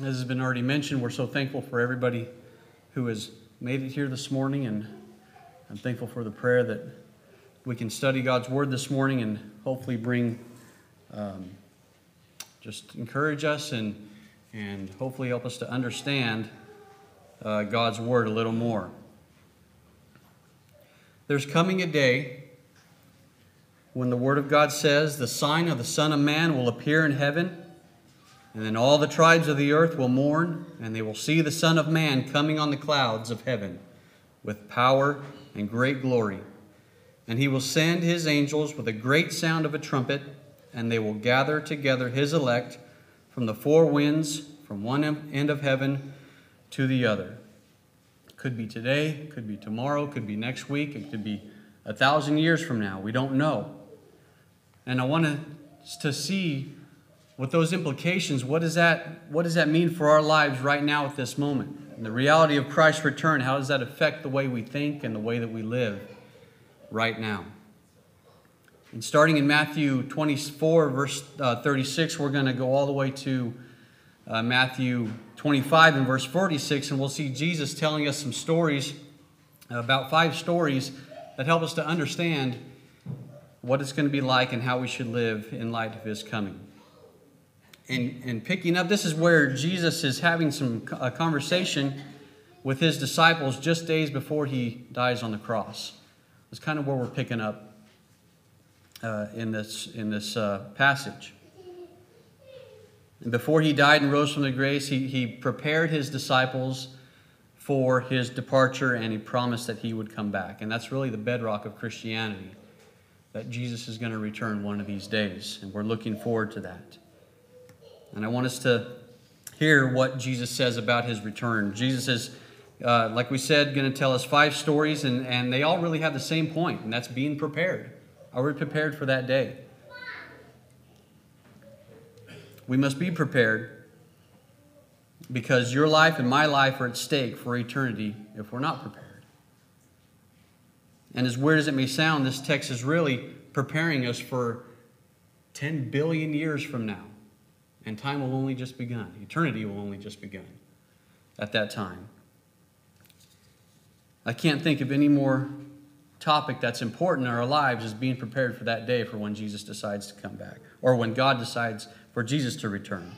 As has been already mentioned, we're so thankful for everybody who has made it here this morning, and I'm thankful for the prayer that we can study God's Word this morning and hopefully bring, just encourage us and hopefully help us to understand God's Word a little more. There's coming a day when the Word of God says, "The sign of the Son of Man will appear in heaven, and then all the tribes of the earth will mourn, and they will see the Son of Man coming on the clouds of heaven with power and great glory. And he will send his angels with a great sound of a trumpet, and they will gather together his elect from the four winds, from one end of heaven to the other." Could be today, could be tomorrow, could be next week, it could be 1,000 years from now. We don't know. And I want us to see with those implications, what does that mean for our lives right now at this moment? And the reality of Christ's return, how does that affect the way we think and the way that we live right now? And starting in Matthew 24, verse 36, we're going to go all the way to Matthew 25 and verse 46, and we'll see Jesus telling us some stories, about 5 stories that help us to understand what it's going to be like and how we should live in light of his coming. And picking up, this is where Jesus is having a conversation with his disciples just days before he dies on the cross. It's kind of where we're picking up in this passage. And before he died and rose from the grave, he prepared his disciples for his departure, and he promised that he would come back. And that's really the bedrock of Christianity, that Jesus is going to return one of these days, and we're looking forward to that. And I want us to hear what Jesus says about his return. Jesus is, like we said, going to tell us 5 stories, and they all really have the same point, and that's being prepared. Are we prepared for that day? We must be prepared because your life and my life are at stake for eternity if we're not prepared. And as weird as it may sound, this text is really preparing us for 10 billion years from now. And time will only just begun. Eternity will only just begun at that time. I can't think of any more topic that's important in our lives as being prepared for that day, for when Jesus decides to come back, or when God decides for Jesus to return.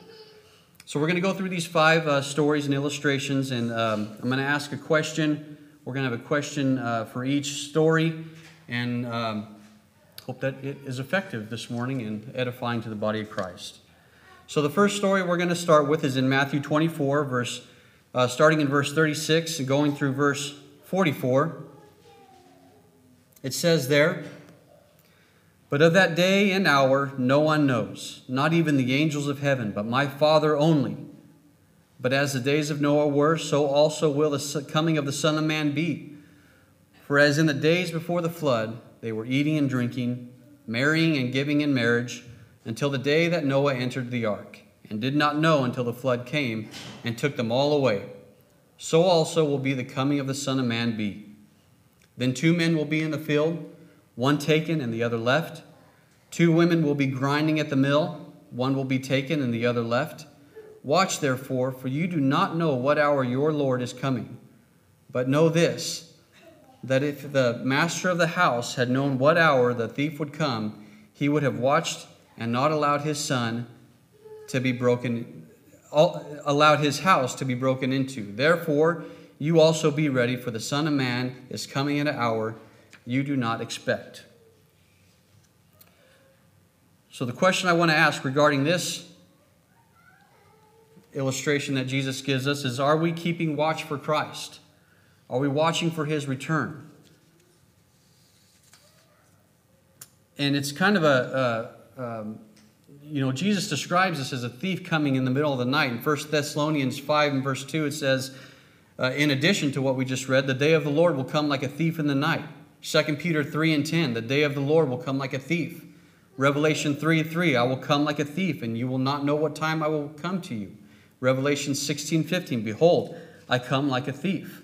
So we're going to go through these 5 stories and illustrations, and I'm going to ask a question. We're going to have a question for each story, and hope that it is effective this morning and edifying to the body of Christ. So the first story we're going to start with is in Matthew 24, starting in verse 36 and going through verse 44. It says there, "But of that day and hour no one knows, not even the angels of heaven, but my Father only. But as the days of Noah were, so also will the coming of the Son of Man be. For as in the days before the flood, they were eating and drinking, marrying and giving in marriage, until the day that Noah entered the ark, and did not know until the flood came and took them all away. So also will be the coming of the Son of Man be. Then 2 men will be in the field, one taken and the other left. 2 women will be grinding at the mill, one will be taken and the other left. Watch therefore, for you do not know what hour your Lord is coming. But know this, that if the master of the house had known what hour the thief would come, he would have watched and not allowed his son to be broken, allowed his house to be broken into. Therefore, you also be ready, for the Son of Man is coming at an hour you do not expect." So the question I want to ask regarding this illustration that Jesus gives us is, are we keeping watch for Christ? Are we watching for his return? And it's kind of Jesus describes this as a thief coming in the middle of the night. In 1 Thessalonians 5 and verse 2, it says, in addition to what we just read, "The day of the Lord will come like a thief in the night." 2 Peter 3 and 10, "The day of the Lord will come like a thief." Revelation 3:3, "I will come like a thief, and you will not know what time I will come to you." Revelation 16:15, "Behold, I come like a thief."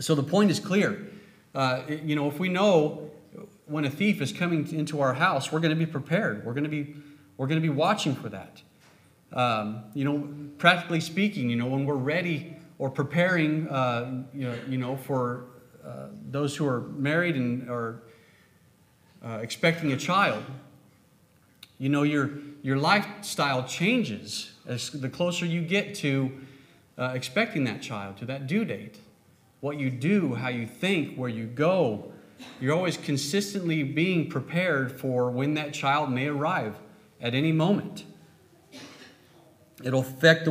So the point is clear. If we know when a thief is coming into our house, we're going to be prepared. We're going to be watching for that. Practically speaking, when we're ready or preparing, for those who are married and are expecting a child, your lifestyle changes as the closer you get to expecting that child, to that due date. What you do, how you think, where you go, you're always consistently being prepared for when that child may arrive at any moment. It'll affect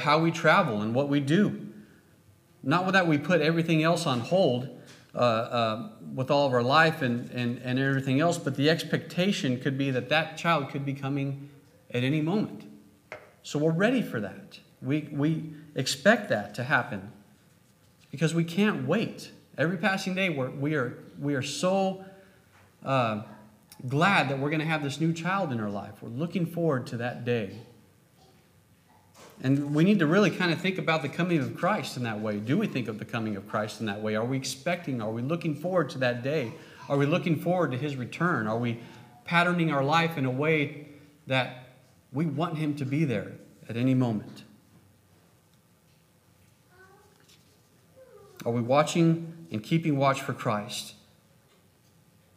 how we travel and what we do. Not without we put everything else on hold with all of our life and everything else, but the expectation could be that child could be coming at any moment. So we're ready for that. We expect that to happen because we can't wait. Every passing day, we are so glad that we're going to have this new child in our life. We're looking forward to that day. And we need to really kind of think about the coming of Christ in that way. Do we think of the coming of Christ in that way? Are we expecting? Are we looking forward to that day? Are we looking forward to His return? Are we patterning our life in a way that we want Him to be there at any moment? Are we watching and keeping watch for Christ?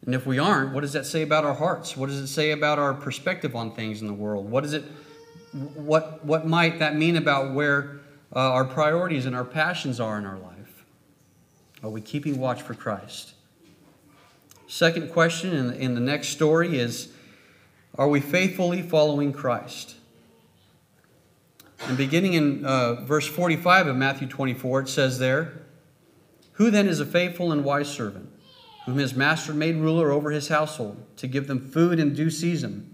And if we aren't, what does that say about our hearts? What does it say about our perspective on things in the world? What might that mean about where our priorities and our passions are in our life? Are we keeping watch for Christ? Second question in the next story is, are we faithfully following Christ? And beginning in verse 45 of Matthew 24, it says there, "Who then is a faithful and wise servant, whom his master made ruler over his household, to give them food in due season?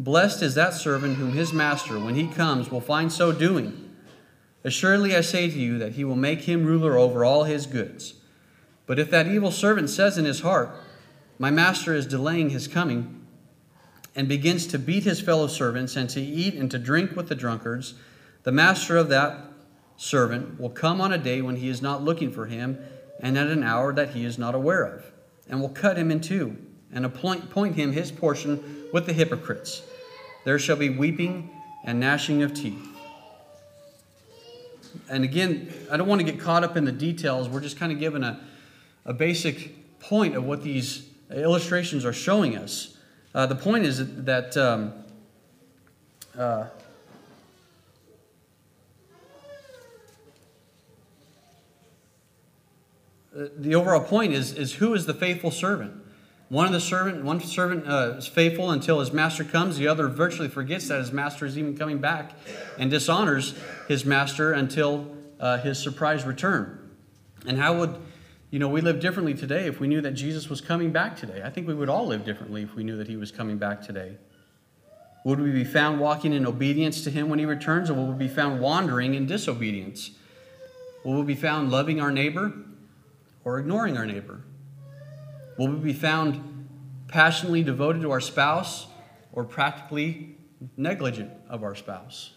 Blessed is that servant whom his master, when he comes, will find so doing. Assuredly, I say to you that he will make him ruler over all his goods. But if that evil servant says in his heart, 'My master is delaying his coming,' and begins to beat his fellow servants and to eat and to drink with the drunkards, the master of that servant will come on a day when he is not looking for him, and at an hour that he is not aware of, and will cut him in two, and appoint him his portion with the hypocrites. There shall be weeping and gnashing of teeth." And again, I don't want to get caught up in the details. We're just kind of given a basic point of what these illustrations are showing us. The point is that the overall point is who is the faithful servant? One servant is faithful until his master comes. The other virtually forgets that his master is even coming back and dishonors his master until his surprise return. And how would we live differently today if we knew that Jesus was coming back today? I think we would all live differently if we knew that He was coming back today. Would we be found walking in obedience to Him when He returns, or would we be found wandering in disobedience? Will we be found loving our neighbor or ignoring our neighbor? Will we be found passionately devoted to our spouse or practically negligent of our spouse?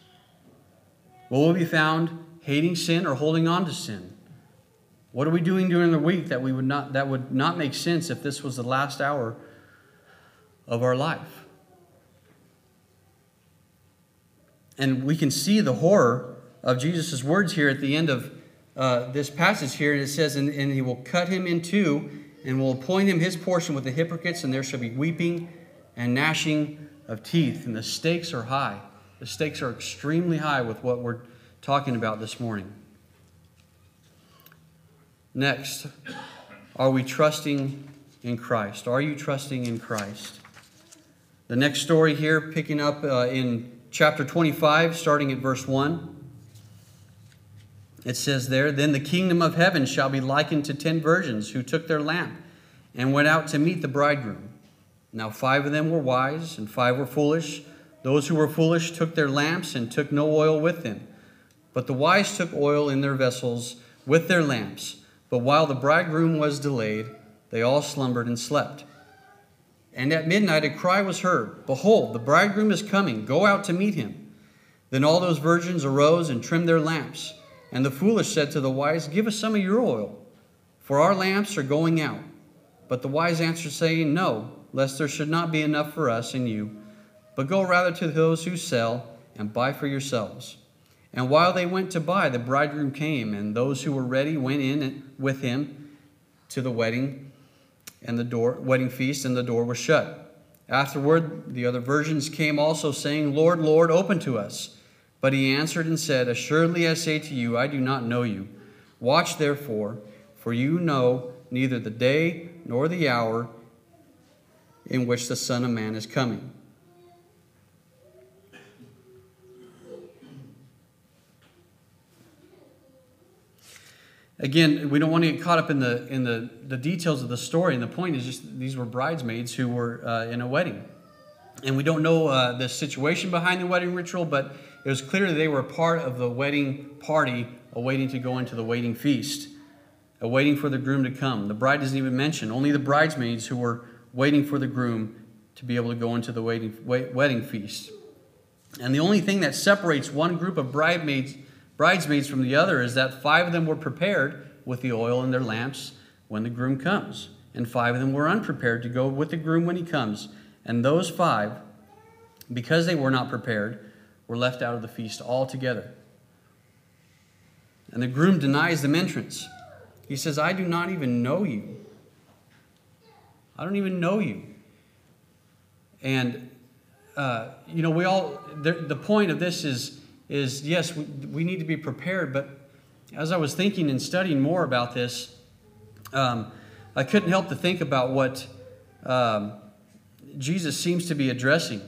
Will we be found hating sin or holding on to sin? What are we doing during the week that would not make sense if this was the last hour of our life? And we can see the horror of Jesus' words here at the end of this passage here. And it says, and He will cut him in two, and will appoint him his portion with the hypocrites, and there shall be weeping and gnashing of teeth. And the stakes are high. The stakes are extremely high with what we're talking about this morning. Next, are we trusting in Christ? Are you trusting in Christ? The next story here, picking up in chapter 25, starting at verse 1. It says there, "Then the kingdom of heaven shall be likened to 10 virgins who took their lamp and went out to meet the bridegroom. Now 5 of them were wise and 5 were foolish. Those who were foolish took their lamps and took no oil with them. But the wise took oil in their vessels with their lamps. But while the bridegroom was delayed, they all slumbered and slept. And at midnight a cry was heard, 'Behold, the bridegroom is coming, go out to meet him.' Then all those virgins arose and trimmed their lamps. And the foolish said to the wise, 'Give us some of your oil, for our lamps are going out.' But the wise answered, saying, 'No, lest there should not be enough for us and you. But go rather to those who sell and buy for yourselves. And while they went to buy, the bridegroom came, and those who were ready went in with him to the wedding, and the wedding feast, and the door was shut. Afterward, the other virgins came also, saying, Lord, Lord, open to us. But he answered and said, Assuredly I say to you, I do not know you. Watch therefore, for you know neither the day nor the hour in which the Son of Man is coming. Again, we don't want to get caught up in the details of the story, and the point is just these were bridesmaids who were in a wedding. And we don't know the situation behind the wedding ritual, but it was clear that they were part of the wedding party awaiting to go into the wedding feast, awaiting for the groom to come. The bride isn't even mentioned, only the bridesmaids who were waiting for the groom to be able to go into the wedding feast. And the only thing that separates one group of bridesmaids from the other is that 5 of them were prepared with the oil in their lamps when the groom comes, and 5 of them were unprepared to go with the groom when he comes. And those 5, because they were not prepared, were left out of the feast altogether. And the groom denies them entrance. He says, I do not even know you. I don't even know you. And, we all, the point of this is yes, we need to be prepared, but as I was thinking and studying more about this, I couldn't help to think about what Jesus seems to be addressing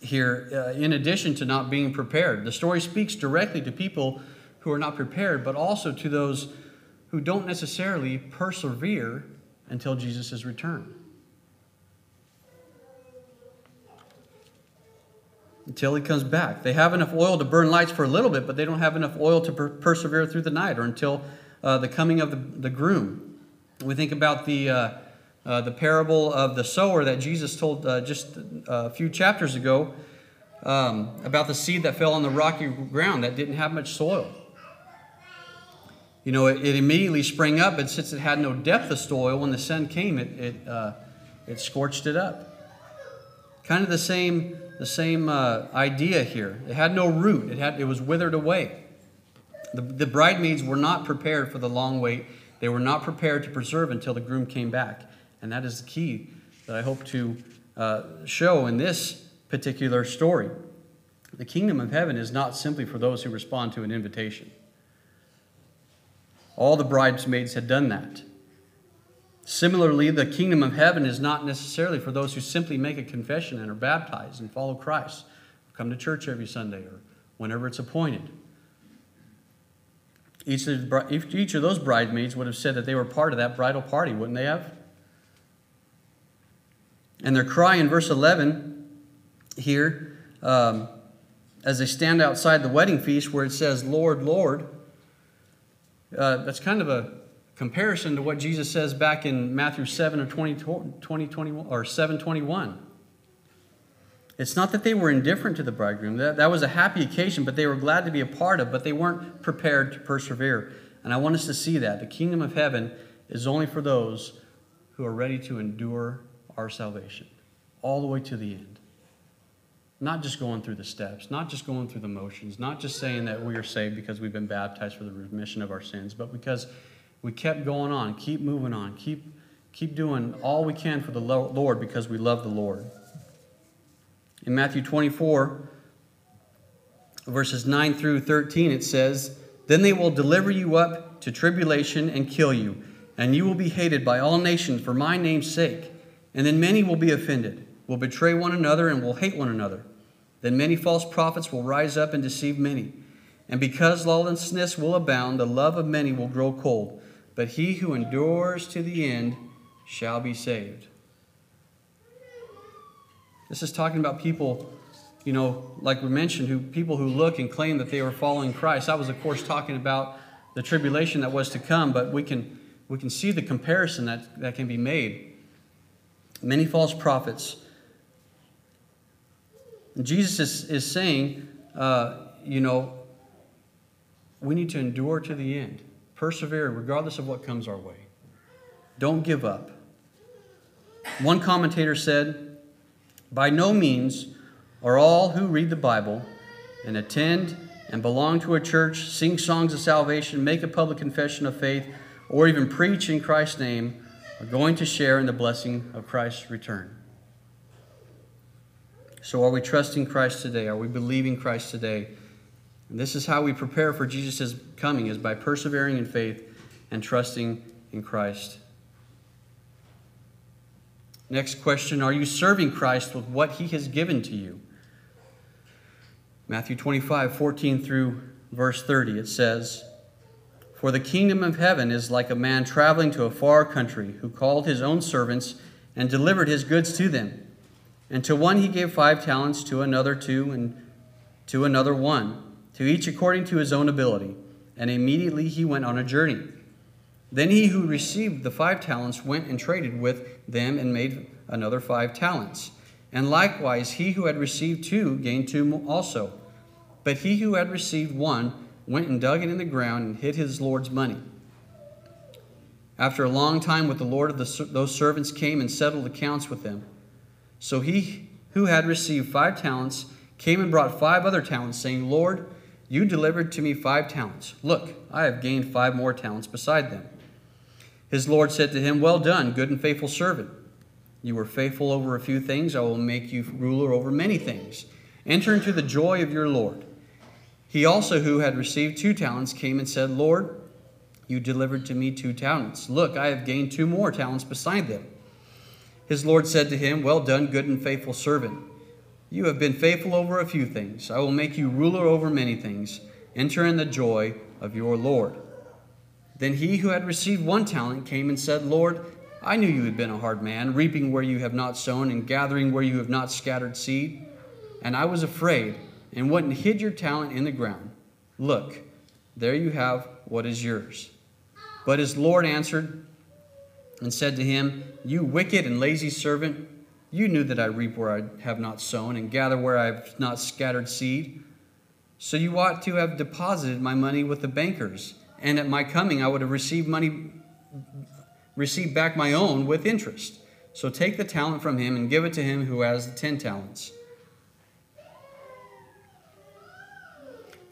here, in addition to not being prepared. The story speaks directly to people who are not prepared, but also to those who don't necessarily persevere until Jesus' return. Until he comes back. They have enough oil to burn lights for a little bit, but they don't have enough oil to persevere through the night or until the coming of the groom. We think about the parable of the sower that Jesus told just a few chapters ago about the seed that fell on the rocky ground that didn't have much soil. It immediately sprang up, and since it had no depth of soil, when the sun came, it scorched it up. Kind of the same idea here. It had no root. It was withered away. The bridesmaids were not prepared for the long wait. They were not prepared to preserve until the groom came back. And that is the key that I hope to show in this particular story. The kingdom of heaven is not simply for those who respond to an invitation. All the bridesmaids had done that. Similarly, the kingdom of heaven is not necessarily for those who simply make a confession and are baptized and follow Christ, come to church every Sunday or whenever it's appointed. Each of those bridesmaids would have said that they were part of that bridal party, wouldn't they have? And their cry in verse 11 here, as they stand outside the wedding feast where it says, Lord, Lord, that's kind of a comparison to what Jesus says back in Matthew 7 or 21, or 7:21. It's not that they were indifferent to the bridegroom. That was a happy occasion, but they were glad to be a part of, but they weren't prepared to persevere. And I want us to see that. The kingdom of heaven is only for those who are ready to endure our salvation all the way to the end. Not just going through the steps, not just going through the motions, not just saying that we are saved because we've been baptized for the remission of our sins, but because we kept going on, keep moving on, keep doing all we can for the Lord because we love the Lord. In Matthew 24, verses 9 through 13, it says, Then they will deliver you up to tribulation and kill you, and you will be hated by all nations for my name's sake. And then many will be offended, will betray one another, and will hate one another. Then many false prophets will rise up and deceive many. And because lawlessness will abound, the love of many will grow cold. But he who endures to the end shall be saved. This is talking about people, like we mentioned, people who look and claim that they were following Christ. I was, of course, talking about the tribulation that was to come, but we can see the comparison that can be made. Many false prophets. And Jesus is saying, we need to endure to the end. Persevere regardless of what comes our way. Don't give up. One commentator said, By no means are all who read the Bible and attend and belong to a church, sing songs of salvation, make a public confession of faith, or even preach in Christ's name, are going to share in the blessing of Christ's return. So are we trusting Christ today? Are we believing Christ today? And this is how we prepare for Jesus' coming, is by persevering in faith and trusting in Christ. Next question, are you serving Christ with what he has given to you? Matthew 25, 14 through verse 30, it says, "For the kingdom of heaven is like a man traveling to a far country, who called his own servants and delivered his goods to them. And to one he gave 5 talents, to another 2, and to another 1, to each according to his own ability. And immediately he went on a journey. Then he who received the 5 talents went and traded with them and made another 5 talents. And likewise he who had received 2 gained 2 also. But he who had received 1 went and dug it in the ground and hid his Lord's money. After a long time with the Lord of those servants came and settled accounts with them. So he who had received 5 talents came and brought 5 other talents, saying, 'Lord, you delivered to me 5 talents. Look, I have gained 5 more talents beside them.' His Lord said to him, 'Well done, good and faithful servant. You were faithful over a few things. I will make you ruler over many things. Enter into the joy of your Lord.' He also who had received 2 talents came and said, 'Lord, you delivered to me 2 talents. Look, I have gained 2 more talents beside them.' His Lord said to him, 'Well done, good and faithful servant. You have been faithful over a few things. I will make you ruler over many things. Enter in the joy of your Lord.' Then he who had received 1 talent came and said, 'Lord, I knew you had been a hard man, reaping where you have not sown and gathering where you have not scattered seed. And I was afraid, and went and hid your talent in the ground. Look, there you have what is yours.' But his Lord answered and said to him, 'You wicked and lazy servant, you knew that I reap where I have not sown and gather where I have not scattered seed. So you ought to have deposited my money with the bankers, and at my coming I would have received back my own with interest. So take the talent from him and give it to him who has the 10 talents.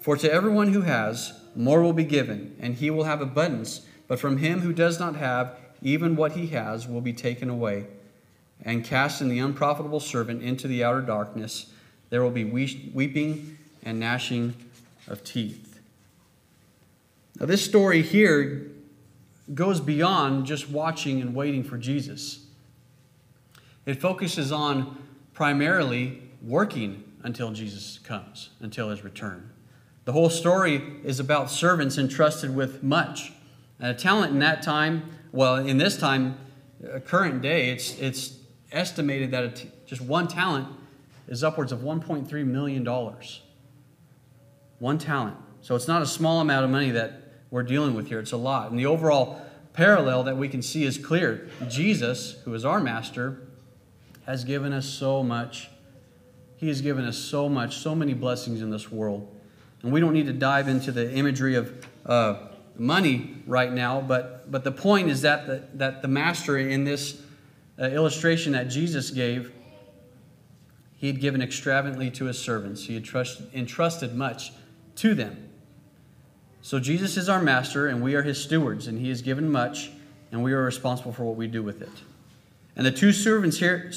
For to everyone who has, more will be given, and he will have abundance. But from him who does not have, even what he has will be taken away. And cast in the unprofitable servant into the outer darkness, there will be weeping and gnashing of teeth." Now this story here goes beyond just watching and waiting for Jesus. It focuses on primarily working until Jesus comes, until his return. The whole story is about servants entrusted with much. And a talent in that time, well, in this time, current day, it's estimated that just 1 talent is upwards of $1.3 million. 1 talent. So it's not a small amount of money that we're dealing with here. It's a lot. And the overall parallel that we can see is clear. Jesus, who is our master, has given us so much. He has given us so much, so many blessings in this world. And we don't need to dive into the imagery of money right now, but the point is that the master in this illustration that Jesus gave, he had given extravagantly to his servants. He had entrusted much to them. So Jesus is our master, and we are his stewards, and he has given much, and we are responsible for what we do with it. And the 2 servants here,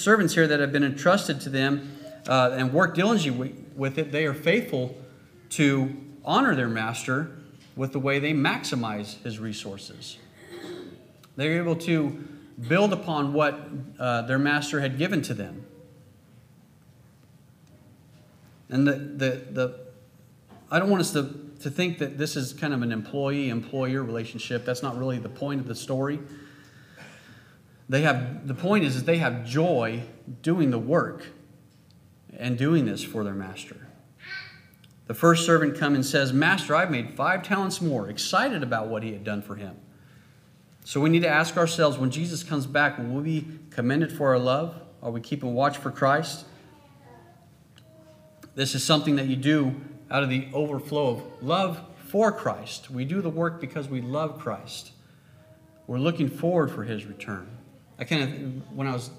that have been entrusted to them and worked diligently with it, they are faithful to honor their master with the way they maximize his resources. They're able to build upon what their master had given to them. And I don't want us to think that this is kind of an employee-employer relationship. That's not really the point of the story. The point is that they have joy doing the work and doing this for their master. The first servant comes and says, "Master, I've made 5 talents more," excited about what he had done for him. So we need to ask ourselves, when Jesus comes back, will we be commended for our love? Are we keeping watch for Christ? This is something that you do out of the overflow of love for Christ. We do the work because we love Christ. We're looking forward for his return. I when I was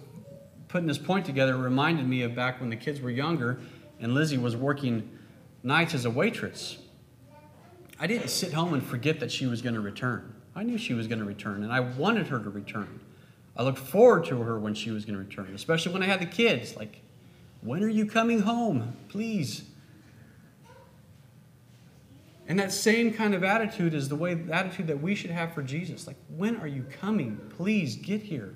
putting this point together, it reminded me of back when the kids were younger and Lizzie was working nights as a waitress, I didn't sit home and forget that she was going to return. I knew she was going to return, and I wanted her to return. I looked forward to her when she was going to return, especially when I had the kids. Like, when are you coming home? Please. And that same kind of attitude is the attitude that we should have for Jesus. Like, when are you coming? Please get here.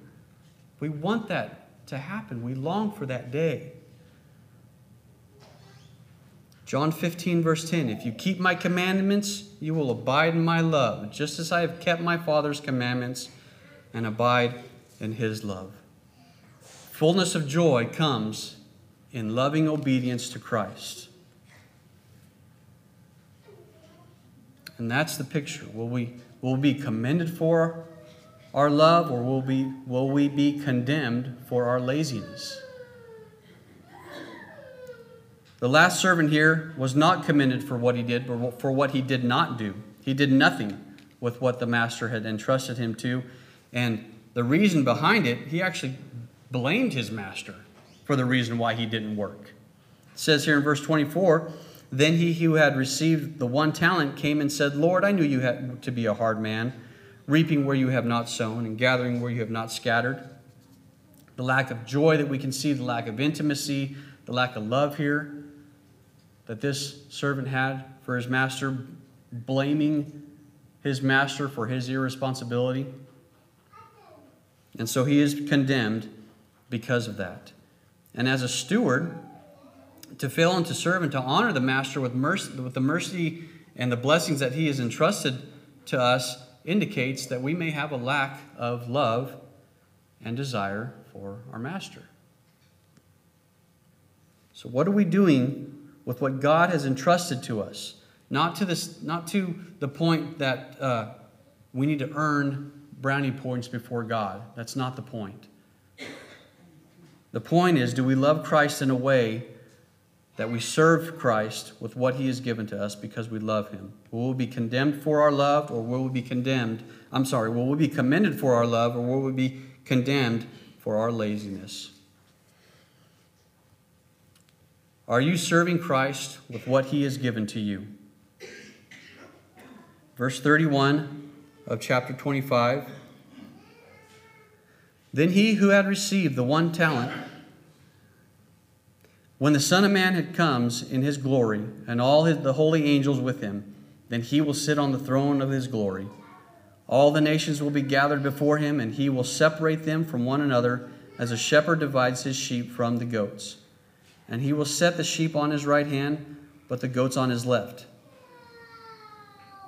We want that to happen. We long for that day. John 15, verse 10, if you keep my commandments, you will abide in my love, just as I have kept my Father's commandments and abide in his love. Fullness of joy comes in loving obedience to Christ. And that's the picture. Will we be commended for our love, or will we be condemned for our laziness? The last servant here was not commended for what he did, but for what he did not do. He did nothing with what the master had entrusted him to. And the reason behind it, he actually blamed his master for the reason why he didn't work. It says here in verse 24, then he who had received the 1 talent came and said, Lord, I knew you had to be a hard man, reaping where you have not sown and gathering where you have not scattered. The lack of joy that we can see, the lack of intimacy, the lack of love here that this servant had for his master, blaming his master for his irresponsibility. And so he is condemned because of that. And as a steward, to fail and to serve and to honor the master with the mercy and the blessings that he has entrusted to us indicates that we may have a lack of love and desire for our master. So what are we doing with what God has entrusted to us? Not to the point that we need to earn brownie points before God. That's not the point. The point is, do we love Christ in a way that we serve Christ with what he has given to us because we love him? Will we be condemned for our love, or will we be condemned? I'm sorry, will we be commended for our love, or will we be condemned for our laziness? Are you serving Christ with what he has given to you? Verse 31 of chapter 25. Then he who had received the 1 talent, when the Son of Man comes in his glory and all the holy angels with him, then he will sit on the throne of his glory. All the nations will be gathered before him, and he will separate them from one another as a shepherd divides his sheep from the goats. And he will set the sheep on his right hand, but the goats on his left.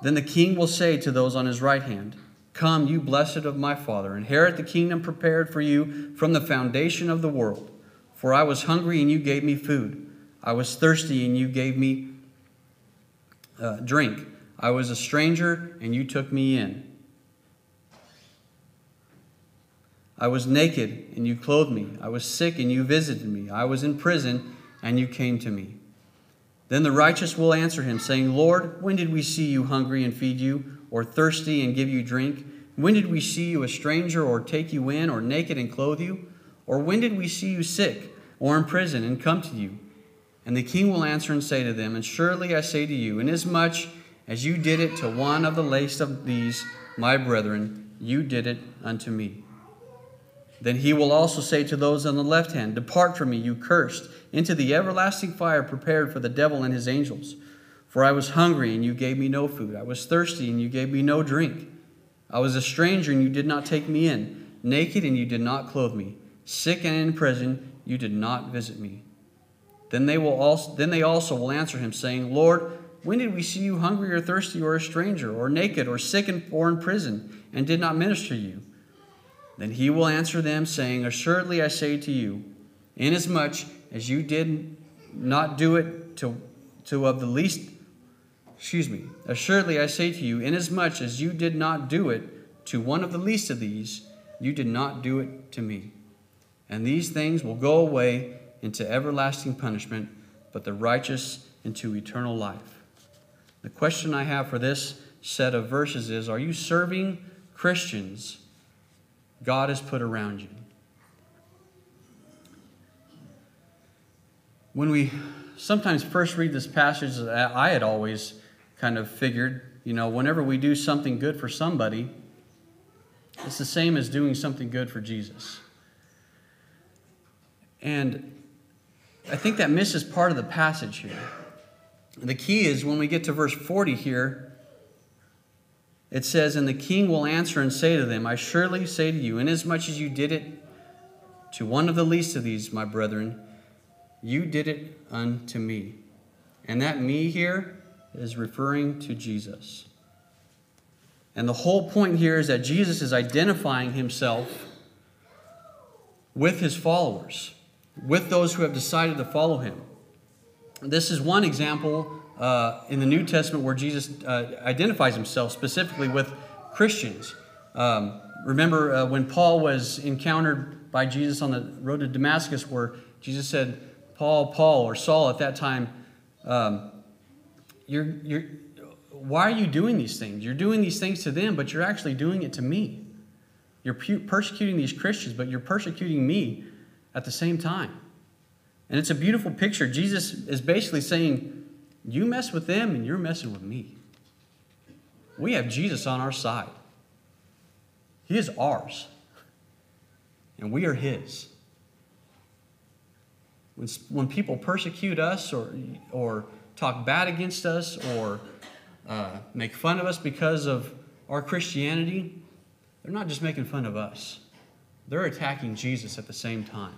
Then the king will say to those on his right hand, come, you blessed of my Father, inherit the kingdom prepared for you from the foundation of the world. For I was hungry, and you gave me food. I was thirsty, and you gave me drink. I was a stranger, and you took me in. I was naked, and you clothed me. I was sick, and you visited me. I was in prison, and you came to me. Then the righteous will answer him, saying, Lord, when did we see you hungry and feed you, or thirsty and give you drink? When did we see you a stranger or take you in, or naked and clothe you? Or when did we see you sick or in prison and come to you? And the king will answer and say to them, and surely I say to you, inasmuch as you did it to one of the least of these, my brethren, you did it unto me. Then he will also say to those on the left hand, depart from me, you cursed, into the everlasting fire prepared for the devil and his angels. For I was hungry, and you gave me no food. I was thirsty, and you gave me no drink. I was a stranger, and you did not take me in. Naked, and you did not clothe me. Sick and in prison, you did not visit me. Then they also will answer him, saying, Lord, when did we see you hungry or thirsty or a stranger or naked or sick or in prison and did not minister to you? Then he will answer them, saying, assuredly I say to you, inasmuch as you did not do it assuredly I say to you, inasmuch as you did not do it to one of the least of these, you did not do it to me. And these things will go away into everlasting punishment, but the righteous into eternal life. The question I have for this set of verses is, are you serving Christians God has put around you? When we sometimes first read this passage, I had always kind of figured, you know, whenever we do something good for somebody, it's the same as doing something good for Jesus. And I think that misses part of the passage here. The key is when we get to verse 40 here, it says, "And the king will answer and say to them, I surely say to you, inasmuch as you did it to one of the least of these, my brethren, you did it unto me." And that "me" here is referring to Jesus. And the whole point here is that Jesus is identifying himself with his followers, with those who have decided to follow him. This is one example in the New Testament where Jesus identifies himself specifically with Christians. Remember when Paul was encountered by Jesus on the road to Damascus, where Jesus said, "Paul, Paul," or Saul at that time, why are you doing these things? You're doing these things to them, but you're actually doing it to me. You're persecuting these Christians, but you're persecuting me at the same time. And it's a beautiful picture. Jesus is basically saying, you mess with them and you're messing with me. We have Jesus on our side. He is ours. And we are his. When people persecute us or talk bad against us or make fun of us because of our Christianity, they're not just making fun of us. They're attacking Jesus at the same time.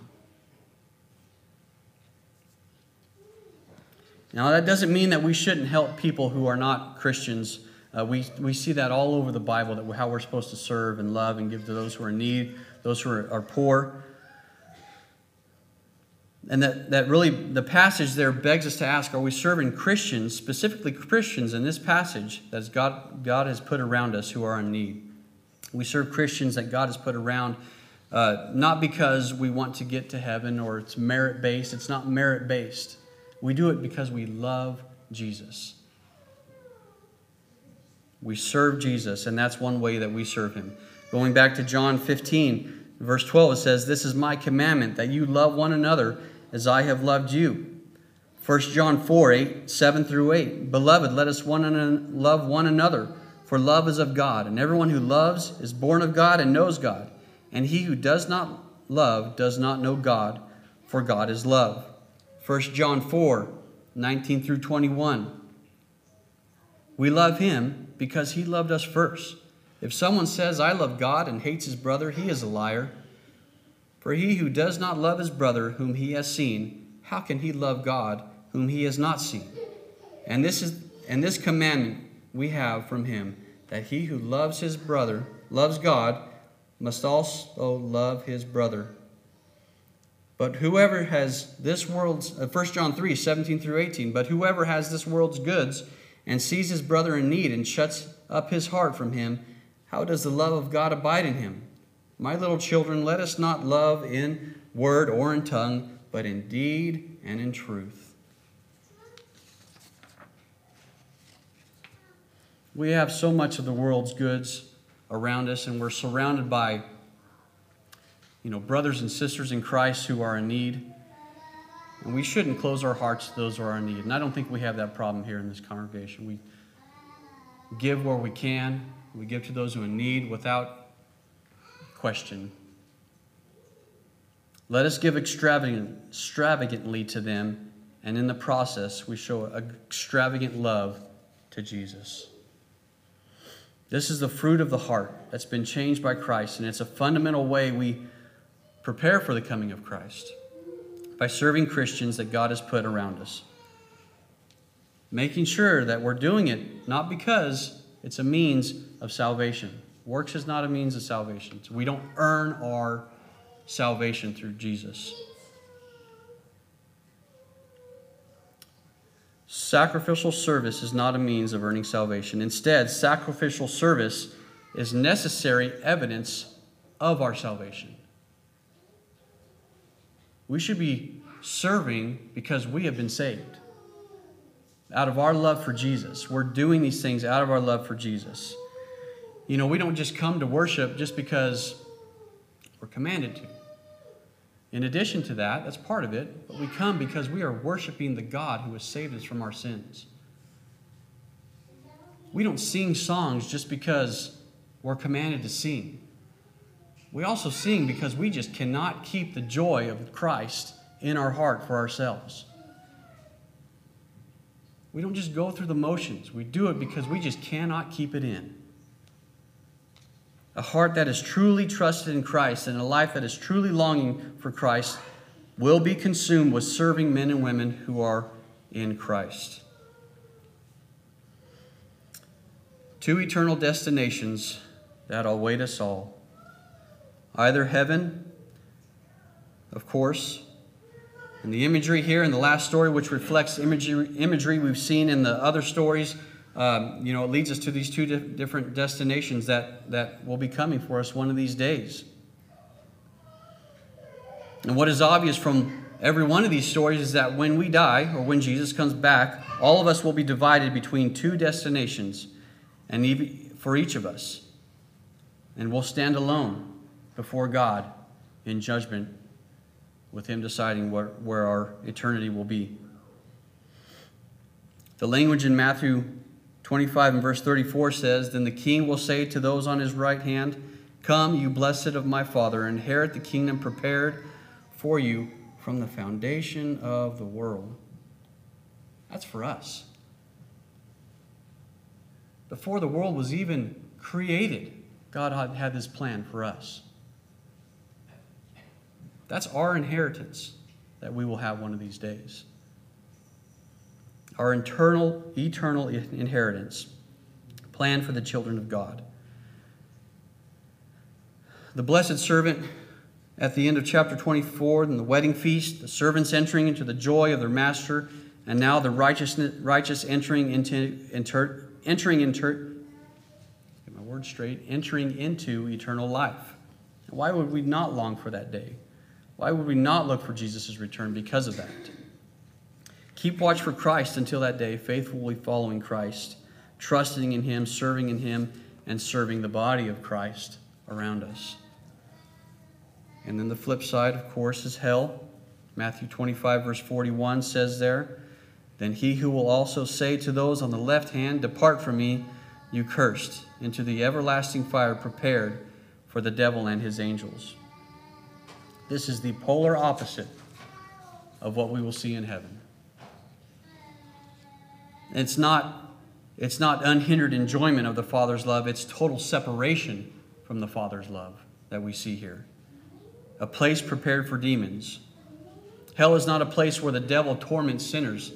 Now, that doesn't mean that we shouldn't help people who are not Christians. We see that all over the Bible, that how we're supposed to serve and love and give to those who are in need, those who are poor. And that really, the passage there begs us to ask, are we serving Christians, specifically Christians in this passage that God has put around us who are in need? We serve Christians that God has put around, not because we want to get to heaven or it's merit-based. It's not merit-based. We do it because we love Jesus. We serve Jesus, and that's one way that we serve him. Going back to John 15, verse 12, it says, "This is my commandment, that you love one another as I have loved you." 1 John 4, 7 through 8. "Beloved, let us love one another, for love is of God. And everyone who loves is born of God and knows God. And he who does not love does not know God, for God is love." 1 John 4, 19 through 21. "We love him because he loved us first. If someone says, 'I love God,' and hates his brother, he is a liar. For he who does not love his brother whom he has seen, how can he love God whom he has not seen? And this commandment we have from him, that he who loves his brother, loves God, must also love his brother. But whoever has this world's..." 1 John 3, 17 through 18. "But whoever has this world's goods and sees his brother in need and shuts up his heart from him, how does the love of God abide in him? My little children, let us not love in word or in tongue, but in deed and in truth." We have so much of the world's goods around us, and we're surrounded by, you know, brothers and sisters in Christ who are in need. And we shouldn't close our hearts to those who are in need. And I don't think we have that problem here in this congregation. We give where we can. We give to those who are in need without question. "Let us give extravagantly to them, and in the process we show extravagant love to Jesus." This is the fruit of the heart that's been changed by Christ, and it's a fundamental way we prepare for the coming of Christ, by serving Christians that God has put around us. Making sure that we're doing it not because it's a means of salvation. Works is not a means of salvation. So we don't earn our salvation through Jesus. Sacrificial service is not a means of earning salvation. Instead, sacrificial service is necessary evidence of our salvation. We should be serving because we have been saved. Out of our love for Jesus. We're doing these things out of our love for Jesus. You know, we don't just come to worship just because we're commanded to. In addition to that, that's part of it, but we come because we are worshiping the God who has saved us from our sins. We don't sing songs just because we're commanded to sing. We also sing because we just cannot keep the joy of Christ in our heart for ourselves. We don't just go through the motions. We do it because we just cannot keep it in. A heart that is truly trusted in Christ and a life that is truly longing for Christ will be consumed with serving men and women who are in Christ. Two eternal destinations that await us all. Either heaven, of course, and the imagery here in the last story, which reflects imagery we've seen in the other stories, it leads us to these two different destinations that will be coming for us one of these days. And what is obvious from every one of these stories is that when we die, or when Jesus comes back, all of us will be divided between two destinations, and even for each of us. And we'll stand alone before God in judgment, with Him deciding where our eternity will be. The language in Matthew 25 and verse 34 says, "Then the king will say to those on his right hand, 'Come, you blessed of my Father, inherit the kingdom prepared for you from the foundation of the world.'" That's for us. Before the world was even created, God had this plan for us. That's our inheritance that we will have one of these days. Our eternal inheritance planned for the children of God. The blessed servant at the end of chapter 24 and the wedding feast, the servants entering into the joy of their master, and now the righteous entering into eternal life. Why would we not long for that day? Why would we not look for Jesus' return because of that? Keep watch for Christ until that day, faithfully following Christ, trusting in Him, serving in Him, and serving the body of Christ around us. And then the flip side, of course, is hell. Matthew 25, verse 41 says there, "Then he who will also say to those on the left hand, 'Depart from me, you cursed, into the everlasting fire prepared for the devil and his angels.'" This is the polar opposite of what we will see in heaven. It's not unhindered enjoyment of the Father's love. It's total separation from the Father's love that we see here. A place prepared for demons. Hell is not a place where the devil torments sinners.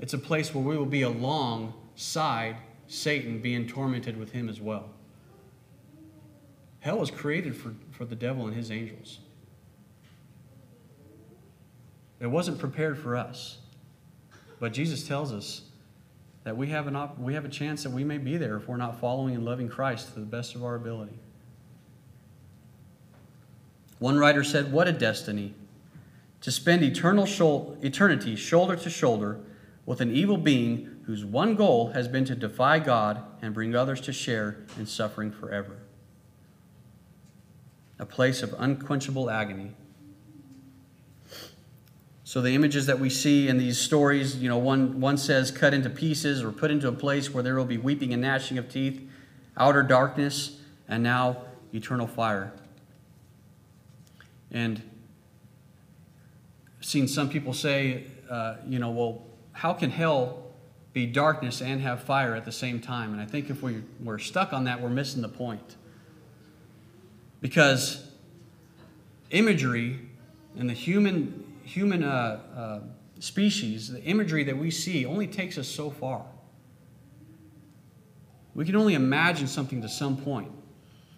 It's a place where we will be alongside Satan, being tormented with him as well. Hell was created for the devil and his angels. It wasn't prepared for us. But Jesus tells us that we have a chance that we may be there if we're not following and loving Christ to the best of our ability. One writer said, "What a destiny, to spend eternity shoulder to shoulder with an evil being whose one goal has been to defy God and bring others to share in suffering forever." A place of unquenchable agony. So the images that we see in these stories, one says cut into pieces or put into a place where there will be weeping and gnashing of teeth, outer darkness, and now eternal fire. And I've seen some people say, well, how can hell be darkness and have fire at the same time? And I think if we're stuck on that, we're missing the point. Because imagery in the human species, the imagery that we see only takes us so far. We can only imagine something to some point.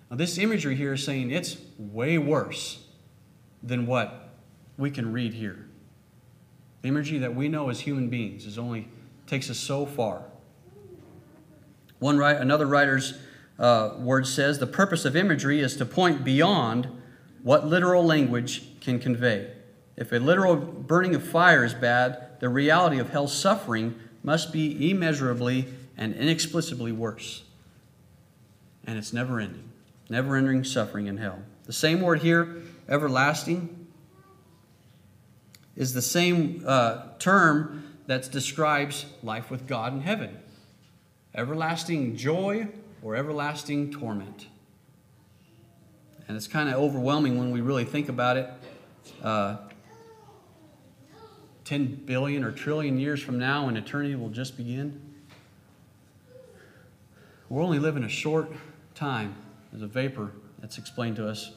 Now, this imagery here is saying it's way worse than what we can read here. The imagery that we know as human beings is only takes us so far. Another writer's word says, "The purpose of imagery is to point beyond what literal language can convey. If a literal burning of fire is bad, the reality of hell's suffering must be immeasurably and inexplicably worse." And it's never ending suffering in hell. The same word here, everlasting, is the same term that describes life with God in heaven. Everlasting joy or everlasting torment. And it's kind of overwhelming when we really think about it. 10 billion or trillion years from now, and eternity will just begin. We're only living a short time as a vapor that's explained to us.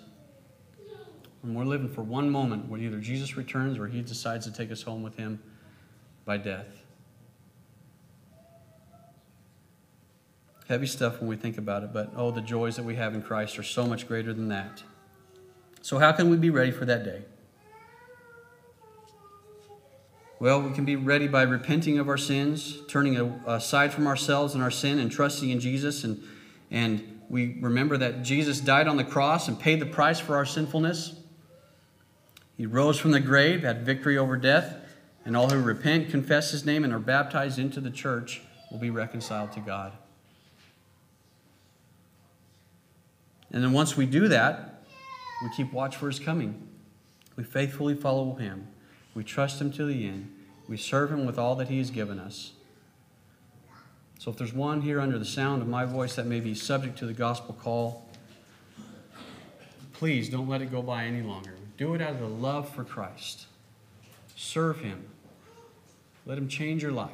And we're living for one moment when either Jesus returns or he decides to take us home with him by death. Heavy stuff when we think about it, but oh, the joys that we have in Christ are so much greater than that. So how can we be ready for that day? Well, we can be ready by repenting of our sins, turning aside from ourselves and our sin and trusting in Jesus. And we remember that Jesus died on the cross and paid the price for our sinfulness. He rose from the grave, had victory over death, and all who repent, confess his name, and are baptized into the church will be reconciled to God. And then once we do that, we keep watch for his coming. We faithfully follow him. We trust him to the end. We serve him with all that he has given us. So if there's one here under the sound of my voice that may be subject to the gospel call, please don't let it go by any longer. Do it out of the love for Christ. Serve him. Let him change your life.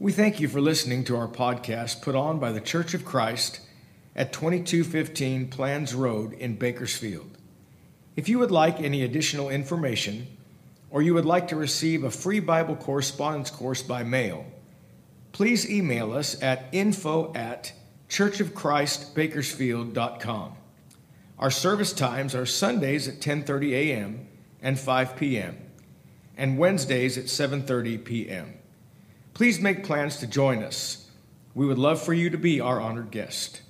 We thank you for listening to our podcast put on by the Church of Christ at 2215 Plans Road in Bakersfield. If you would like any additional information, or you would like to receive a free Bible correspondence course by mail, please email us at info@churchofchristbakersfield.com. Our service times are Sundays at 10:30 a.m. and 5 p.m., and Wednesdays at 7:30 p.m. Please make plans to join us. We would love for you to be our honored guest.